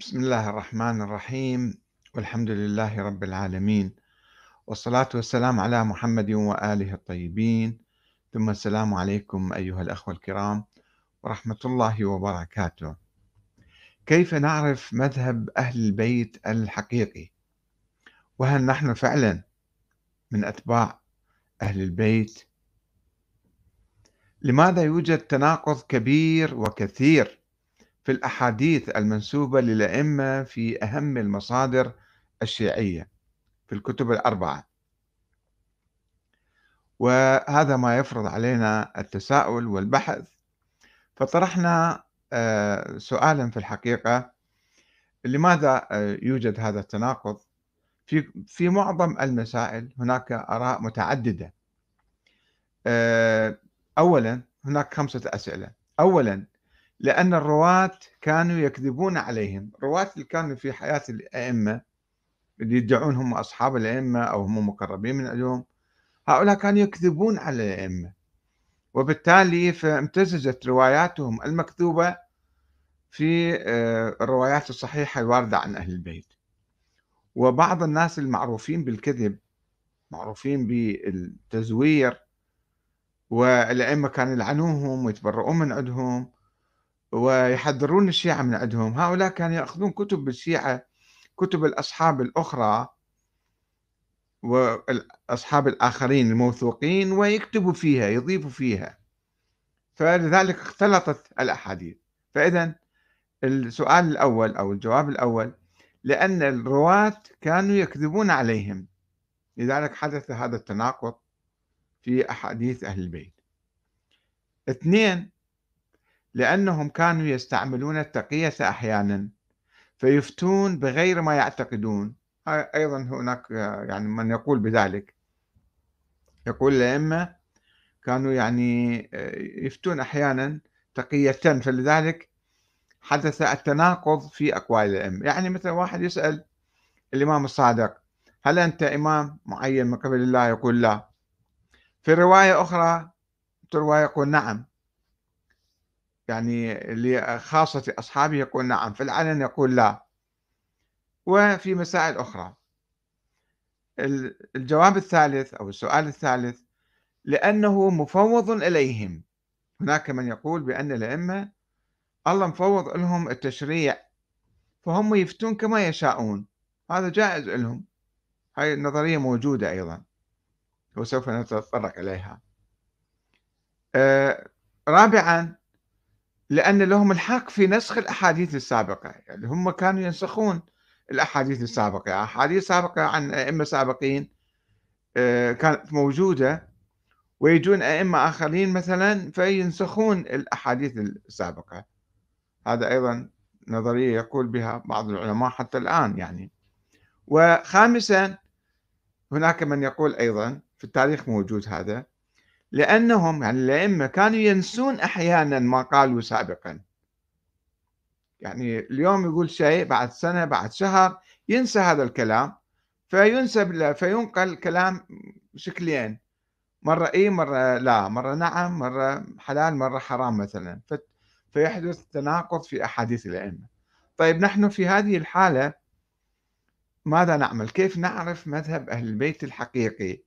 بسم الله الرحمن الرحيم، والحمد لله رب العالمين، والصلاة والسلام على محمد وآله الطيبين، ثم السلام عليكم أيها الأخوة الكرام ورحمة الله وبركاته. كيف نعرف مذهب أهل البيت الحقيقي؟ وهل نحن فعلا من أتباع أهل البيت؟ لماذا يوجد تناقض كبير وكثير في الأحاديث المنسوبة للأئمة في أهم المصادر الشيعية في الكتب الأربعة؟ وهذا ما يفرض علينا التساؤل والبحث. فطرحنا سؤالا في الحقيقة: لماذا يوجد هذا التناقض في معظم المسائل؟ هناك آراء متعددة. أولا، هناك 5 أسئلة. أولا، لأن الرواة كانوا يكذبون عليهم. الرواة اللي كانوا في حياة الأئمة اللي يدعون هم أصحاب الأئمة أو هم مقربين من أجلهم، هؤلاء كانوا يكذبون على الأئمة، وبالتالي فامتزجت رواياتهم المكذوبة في الروايات الصحيحة الواردة عن أهل البيت. وبعض الناس المعروفين بالكذب، معروفين بالتزوير، والأئمة كانوا يلعنوهم ويتبرؤون من عندهم ويحذرون الشيعة من عندهم. هؤلاء كانوا يأخذون كتب الشيعة، كتب الأصحاب الأخرى والأصحاب الآخرين الموثوقين، ويكتبوا فيها، يضيفوا فيها، فلذلك اختلطت الأحاديث. فإذا السؤال الأول أو الجواب الأول: لأن الرواة كانوا يكذبون عليهم، لذلك حدث هذا التناقض في أحاديث أهل البيت. 2، لأنهم كانوا يستعملون التقية أحيانا فيفتون بغير ما يعتقدون. أيضا هناك يعني من يقول بذلك، يقول الأئمة كانوا يعني يفتون أحيانا تقية، فلذلك حدث التناقض في أقوال الأئمة. يعني مثلا واحد يسأل الإمام الصادق: هل أنت إمام معين من قبل الله؟ يقول: لا. في رواية أخرى تروى يقول: نعم، يعني لخاصة أصحابه يقول نعم، في العلن يقول لا، وفي مسائل أخرى. الجواب الثالث أو السؤال الثالث: لأنه مفوض إليهم. هناك من يقول بأن الأئمة الله مفوض لهم التشريع، فهم يفتون كما يشاءون، هذا جائز لهم. هاي النظرية موجودة أيضا وسوف نتطرق إليها. 4، لأن لهم الحق في نسخ الأحاديث السابقة. يعني هم كانوا ينسخون الأحاديث السابقة، أحاديث سابقة عن أئمة سابقين كانت موجودة، ويجون أئمة آخرين مثلا فينسخون الأحاديث السابقة. هذا أيضا نظرية يقول بها بعض العلماء حتى الآن يعني. 5، هناك من يقول أيضا في التاريخ موجود هذا: لأنهم يعني الأئمة كانوا ينسون أحيانا ما قالوا سابقا. يعني اليوم يقول شيء، بعد سنة بعد شهر ينسى هذا الكلام، فينسب له، فينقل كلام شكلين: مرة إيه مرة لا، مرة نعم مرة حلال مرة حرام مثلا، فيحدث تناقض في أحاديث الأئمة. طيب، نحن في هذه الحالة ماذا نعمل؟ كيف نعرف مذهب أهل البيت الحقيقي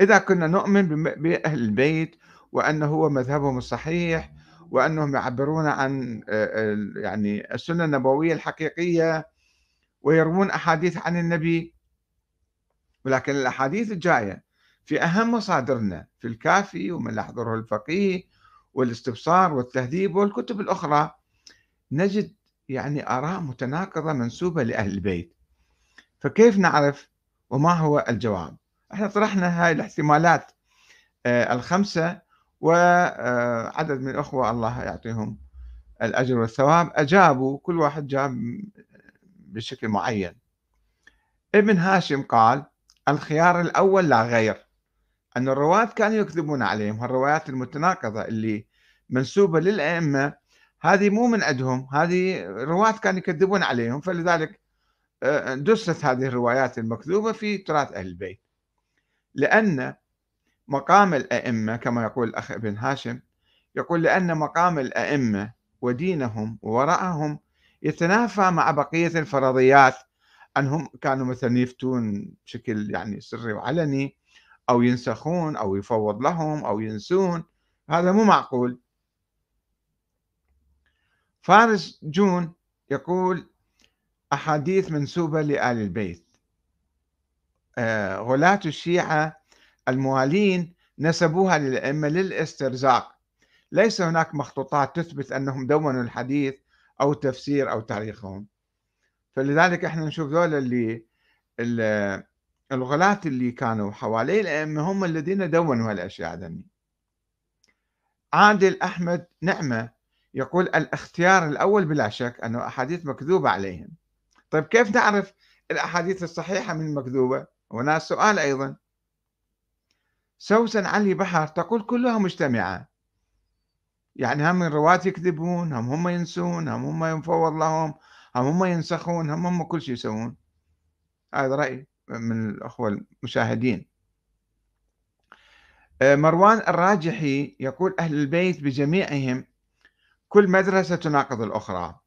إذا كنا نؤمن بأهل البيت وأنه هو مذهبهم الصحيح، وأنهم يعبرون عن يعني السنة النبوية الحقيقية، ويروون أحاديث عن النبي؟ ولكن الأحاديث الجاية في أهم مصادرنا، في الكافي ومن يحضره الفقيه والاستبصار والتهذيب والكتب الأخرى، نجد يعني آراء متناقضة منسوبة لأهل البيت. فكيف نعرف وما هو الجواب؟ احنا طرحنا هاي الاحتمالات 5، وعدد من الأخوة الله يعطيهم الأجر والثواب أجابوا، كل واحد جاب بشكل معين. ابن هاشم قال: الخيار الأول لا غير، أن الرواة كانوا يكذبون عليهم. هالروايات المتناقضة اللي منسوبة للأئمة هذه مو من عندهم، هذه الرواة كانوا يكذبون عليهم، فلذلك دست هذه الروايات المكذوبة في تراث أهل البيت. لأن مقام الأئمة كما يقول الأخ ابن هاشم، يقول: لأن مقام الأئمة ودينهم ووراءهم يتنافى مع بقية الفرضيات أنهم كانوا مثلا يفتون بشكل يعني سري وعلني، أو ينسخون أو يفوض لهم أو ينسون. هذا مو معقول. فارس جون يقول أحاديث منسوبة لآل البيت. غلاة الشيعة الموالين نسبوها للأئمة للاسترزاق، ليس هناك مخطوطات تثبت أنهم دونوا الحديث أو التفسير أو تاريخهم. فلذلك احنا نشوف ذول اللي الغلاة اللي كانوا حوالي الأئمة هم الذين دونوا هالأشياء. دمي عادل أحمد نعمة يقول الاختيار الأول بلا شك أنه أحاديث مكذوبة عليهم. طيب كيف نعرف الأحاديث الصحيحة من المكذوبة؟ هنا السؤال أيضا. سوسن علي بحر تقول كلها مجتمعة، يعني هم الرواة يكذبون، هم ينسون، هم ينفوض لهم، هم ينسخون، هم كل شيء يسوون. هذا رأي من الأخوة المشاهدين. مروان الراجحي يقول أهل البيت بجميعهم كل مدرسة تناقض الأخرى.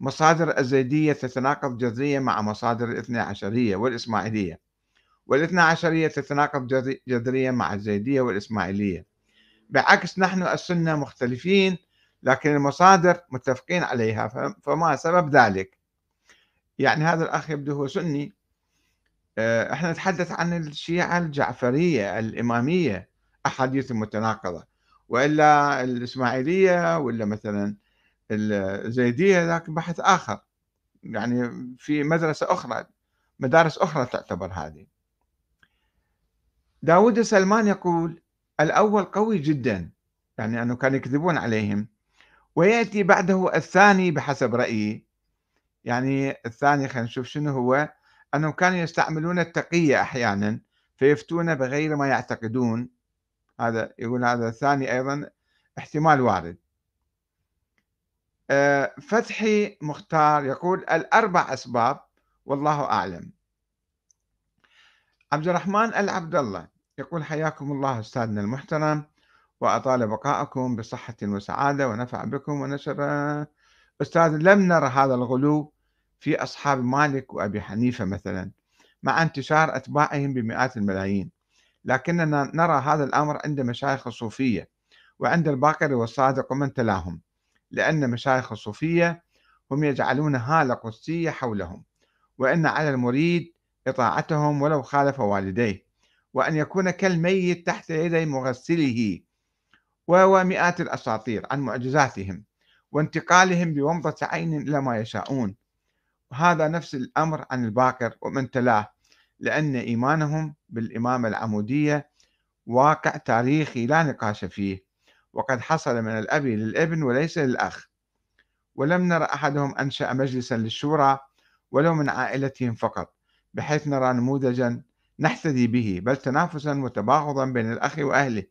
مصادر الزيدية تتناقض جذريا مع مصادر الاثنى عشرية والإسماعيلية، والاثنى عشرية تتناقض جذريا مع الزيدية والإسماعيلية. بعكس نحن السنة مختلفين لكن المصادر متفقين عليها، فما سبب ذلك؟ يعني هذا الأخ يبدو هو سني. احنا نتحدث عن الشيعة الجعفرية الإمامية أحاديث متناقضة، وإلا الإسماعيلية ولا مثلا الزيدية ذاك بحث آخر، يعني في مدرسة أخرى، مدارس أخرى تعتبر هذه. داود سلمان يقول الأول قوي جدا، يعني أنه كانوا يكذبون عليهم، ويأتي بعده الثاني بحسب رأيي. يعني الثاني خلينا نشوف شنو هو، أنهم كانوا يستعملون التقية أحيانا فيفتون بغير ما يعتقدون. هذا يقول هذا الثاني أيضا احتمال وارد. فتحي مختار يقول الأربع أسباب والله أعلم. عبد الرحمن العبد الله يقول حياكم الله أستاذنا المحترم، وأطال بقاءكم بصحة وسعادة ونفع بكم ونشر. أستاذ لم نرى هذا الغلو في أصحاب مالك وأبي حنيفة مثلا مع انتشار أتباعهم بمئات الملايين، لكننا نرى هذا الأمر عند مشايخ الصوفية وعند الباقر والصادق ومن تلاهم، لأن مشايخ الصوفية هم يجعلون هالة قدسية حولهم، وأن على المريد إطاعتهم ولو خالف والديه، وأن يكون كالميت تحت يدي مغسله، ومئات الأساطير عن معجزاتهم وانتقالهم بومضة عين إلى ما يشاءون. وهذا نفس الأمر عن الباقر ومن تلاه، لأن إيمانهم بالإمامة العمودية واقع تاريخي لا نقاش فيه، وقد حصل من الأب للابن وليس للأخ. ولم نرى أحدهم أنشأ مجلسا للشورى ولو من عائلتهم فقط، بحيث نرى نموذجا نحتذي به، بل تنافسا وتباغضا بين الأخ وأهله،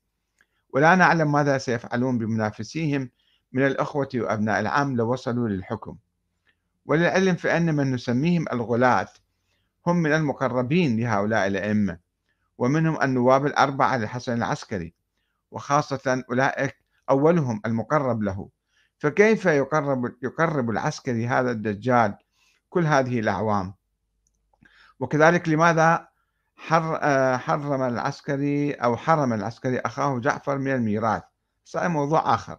ولا نعلم ماذا سيفعلون بمنافسيهم من الأخوة وأبناء العم لو وصلوا للحكم. وللعلم فإن من نسميهم الغلاة هم من المقربين لهؤلاء الأئمة، ومنهم النواب الأربعة للحسن العسكري، وخاصة أولئك أولهم المقرب له. فكيف يقرب العسكري هذا الدجال كل هذه الأعوام؟ وكذلك لماذا حرم العسكري أخاه جعفر من الميراث؟ صار موضوع آخر.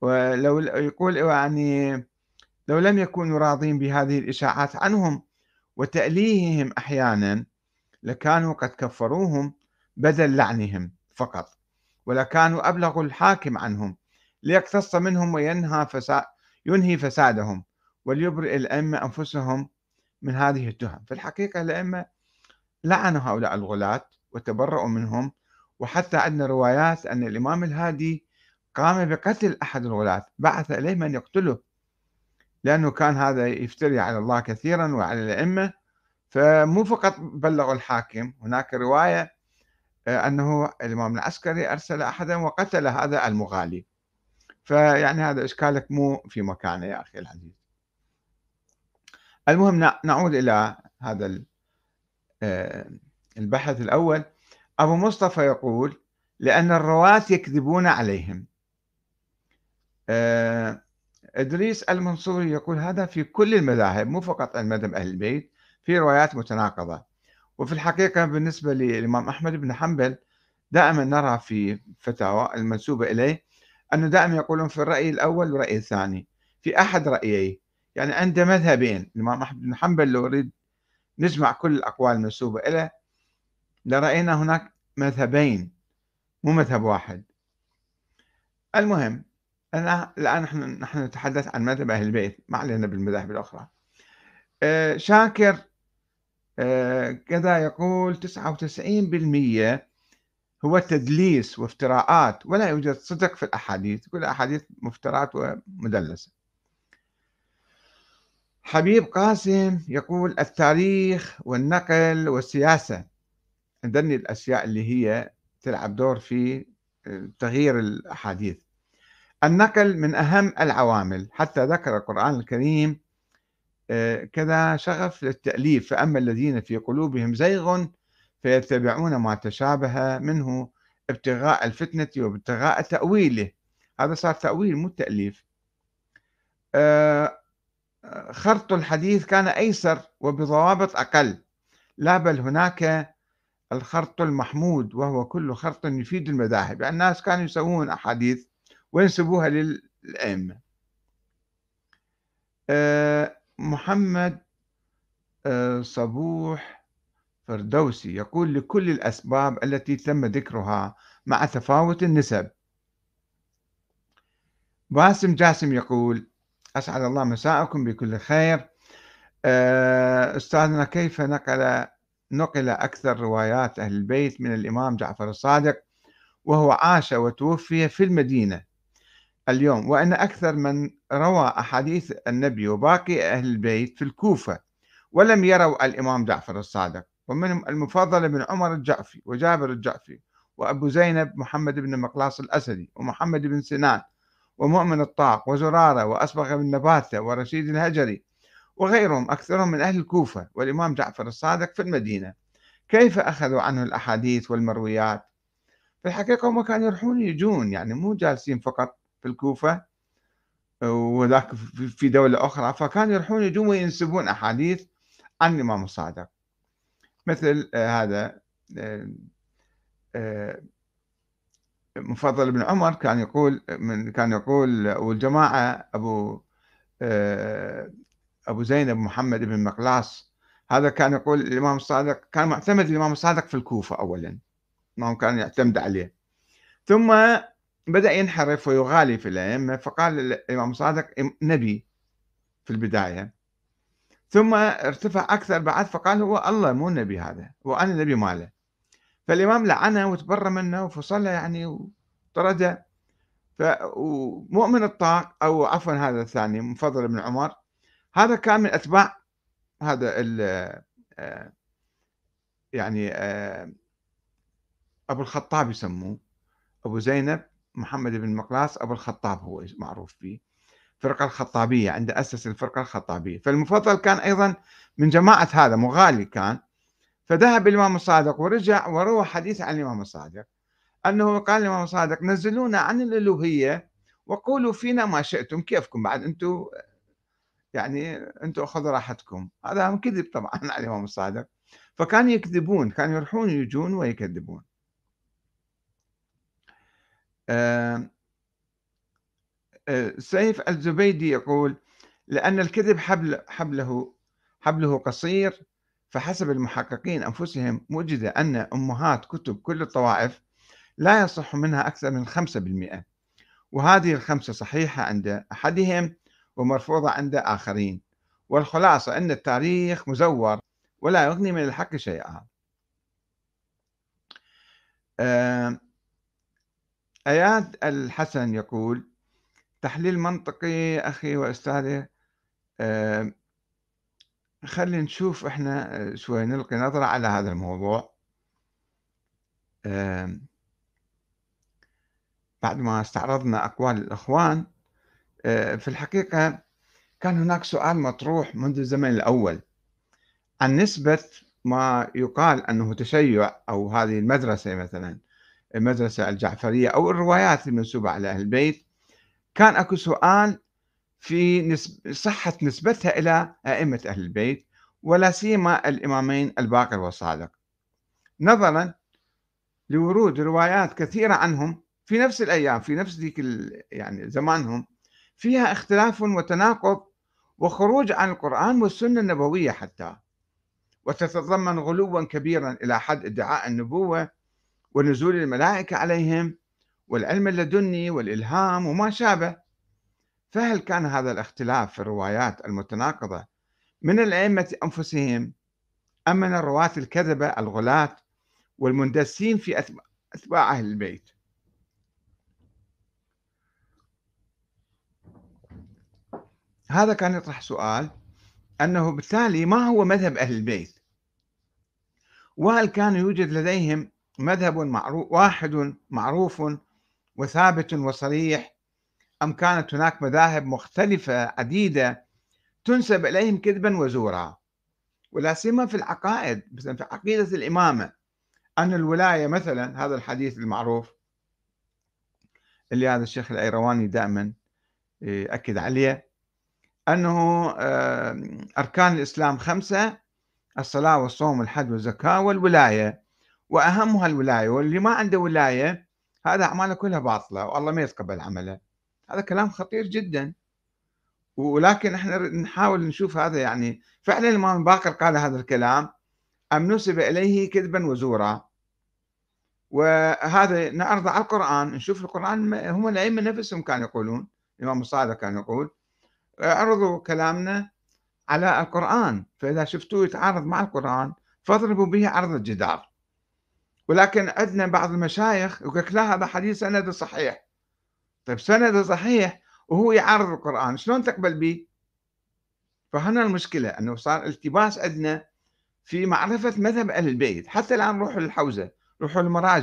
ولو يقول يعني لو لم يكونوا راضين بهذه الإشاعات عنهم وتأليههم أحيانا لكانوا قد كفروهم بدل لعنهم فقط، ولكانوا أبلغوا الحاكم عنهم ليقتص منهم وينهي فسادهم وليبرئ الأئمة أنفسهم من هذه التهم. في الحقيقة الأئمة لعنوا هؤلاء الغلاة وتبرؤوا منهم، وحتى عندنا روايات أن الإمام الهادي قام بقتل أحد الغلاة، بعث إليه من يقتله، لأنه كان هذا يفتري على الله كثيرا وعلى الأئمة. فمو فقط بلغوا الحاكم، هناك رواية أنه الإمام العسكري أرسل أحدا وقتل هذا المغالي. فيعني هذا إشكالك مو في مكانه يا أخي العزيز. المهم نعود إلى هذا البحث الأول. أبو مصطفى يقول لأن الرواة يكذبون عليهم. إدريس المنصوري يقول هذا في كل المذاهب مو فقط المذهب أهل البيت، في روايات متناقضة. وفي الحقيقة بالنسبة للإمام أحمد بن حنبل دائما نرى في فتاوى المنسوبة إليه أنه دائما يقولون في الرأي الأول والرأي الثاني، في أحد رأييه، يعني عنده مذهبين. الإمام أحمد بن حنبل لو أريد نجمع كل الأقوال المنسوبة إليه لرأينا هناك مذهبين مو مذهب واحد. المهم أنا الآن نحن نتحدث عن مذهب أهل البيت، ما علينا بالمذاهب الأخرى. شاكر كذا يقول 99% هو تدليس وافتراءات ولا يوجد صدق في الأحاديث، كل أحاديث مفترات ومدلسة. حبيب قاسم يقول التاريخ والنقل والسياسة، عندني الأشياء اللي هي تلعب دور في تغيير الأحاديث. النقل من أهم العوامل، حتى ذكر القرآن الكريم كذا شغف للتأليف، فأما الذين في قلوبهم زيغ فيتبعون ما تشابه منه ابتغاء الفتنة وابتغاء تأويله. هذا صار تأويل مو تأليف. خرط الحديث كان أيسر وبضوابط أقل، لا بل هناك الخرط المحمود وهو كل خرط يفيد المذاهب، يعني الناس كانوا يسوون أحاديث وينسبوها للأئمة. محمد صبوح فردوسي يقول لكل الأسباب التي تم ذكرها مع تفاوت النسب. باسم جاسم يقول أسعد الله مساءكم بكل خير. أستاذنا كيف نقل أكثر روايات أهل البيت من الإمام جعفر الصادق وهو عاش وتوفي في المدينة اليوم، وأن أكثر من روى أحاديث النبي وباقي أهل البيت في الكوفة ولم يروا الإمام جعفر الصادق، ومنهم المفضل بن عمر الجعفي وجابر الجعفي وأبو زينب محمد بن مقلاص الأسدي ومحمد بن سنان ومؤمن الطاق وزرارة وأصبغ بن نباتة ورشيد الهجري وغيرهم، أكثرهم من أهل الكوفة، والإمام جعفر الصادق في المدينة. كيف أخذوا عنه الأحاديث والمرويات؟ في الحقيقة هم كانوا يروحون يجون، يعني مو جالسين فقط في الكوفة وذاك في دولة أخرى، فكانوا يروحون يجون وينسبون أحاديث عن الإمام الصادق. مثل هذا مفضل بن عمر كان يقول والجماعة أبو زينب محمد بن مقلاص، هذا كان يقول الإمام الصادق، كان معتمد الإمام الصادق في الكوفة أولا، ما كان يعتمد عليه، ثم بدأ ينحرف ويغالي في الأئمة، فقال الإمام الصادق نبي في البداية، ثم ارتفع أكثر بعد فقال هو الله مو نبي، هذا وأنا نبي ماله، فالإمام لعنه وتبرى منه وفصله يعني وطرده. فمؤمن الطاق أو عفوا هذا الثاني مفضل بن عمر، هذا كان من أتباع هذا يعني أبو الخطاب يسموه، أبو زينب محمد بن مقلاص أبو الخطاب هو معروف به، فرقة الخطابية، عند أسس الفرقة الخطابية. فالمفضل كان أيضا من جماعة هذا، مغالي كان، فذهب الإمام الصادق ورجع وروى حديث عن الإمام الصادق أنه قال الإمام الصادق نزلونا عن الألوهية وقولوا فينا ما شئتم كيفكم، بعد أنتم أخذوا راحتكم. هذا كذب طبعا على الإمام الصادق، فكان يكذبون، كانوا يروحون يجون ويكذبون. سيف الزبيدي يقول لأن الكذب حبله قصير، فحسب المحققين أنفسهم وجد أن أمهات كتب كل الطوائف لا يصح منها أكثر من 5%، وهذه 5% صحيحة عند أحدهم ومرفوضة عند آخرين، والخلاصة أن التاريخ مزور ولا يغني من الحق شيئا. اياد الحسن يقول تحليل منطقي أخي وأستاذي، خلينا نشوف إحنا شوي نلقي نظرة على هذا الموضوع بعد ما استعرضنا أقوال الإخوان. في الحقيقة كان هناك سؤال مطروح منذ الزمن الأول عن نسبة ما يقال أنه تشيع، أو هذه المدرسة مثلا المدرسة الجعفرية أو الروايات المنسوبة على أهل البيت. كان أكو سؤال في صحة نسبتها إلى أئمة أهل البيت، ولا سيما الإمامين الباقر والصادق، نظرا لورود روايات كثيرة عنهم في نفس الأيام في نفس ذيك يعني زمانهم فيها اختلاف وتناقض وخروج عن القرآن والسنة النبوية حتى، وتتضمن غلوا كبيرا إلى حد ادعاء النبوة ونزول الملائكة عليهم والعلم اللدني والإلهام وما شابه. فهل كان هذا الاختلاف في الروايات المتناقضة من الأئمة أنفسهم أم من الرواة الكذبة الغلاة والمندسين في أتباع أهل البيت؟ هذا كان يطرح سؤال أنه بالتالي ما هو مذهب أهل البيت، وهل كان يوجد لديهم مذهب واحد معروف وثابت وصريح، أم كانت هناك مذاهب مختلفة عديدة تنسب إليهم كذبا وزورا، ولا سيما في العقائد، مثلا في عقيدة الإمامة أن الولاية مثلا، هذا الحديث المعروف اللي هذا الشيخ الأيرواني دائما يأكد عليه أنه أركان الإسلام 5: الصلاة والصوم والحج والزكاة والولاية، وأهمها الولاية، واللي ما عنده ولاية هذا أعماله كلها باطلة والله ما يتقبل عمله. هذا كلام خطير جدا، ولكن احنا نحاول نشوف هذا يعني فعلا الإمام باقر قال هذا الكلام أم نسب إليه كذبا وزورا؟ وهذا نعرض على القرآن، نشوف القرآن هم الأئمة نفسهم كانوا يقولون، الإمام الصادق كان يقول اعرضوا كلامنا على القرآن، فإذا شفتوه يتعارض مع القرآن فاضربوا به عرض الجدار. ولكن عندنا بعض المشايخ يقول لا هذا حديث سنده صحيح. طيب سنده صحيح وهو يعارض القرآن شلون تقبل به؟ فهنا المشكلة أنه صار التباس عندنا في معرفة مذهب أهل البيت. حتى الآن روحوا للحوزة، روحوا للمراجع.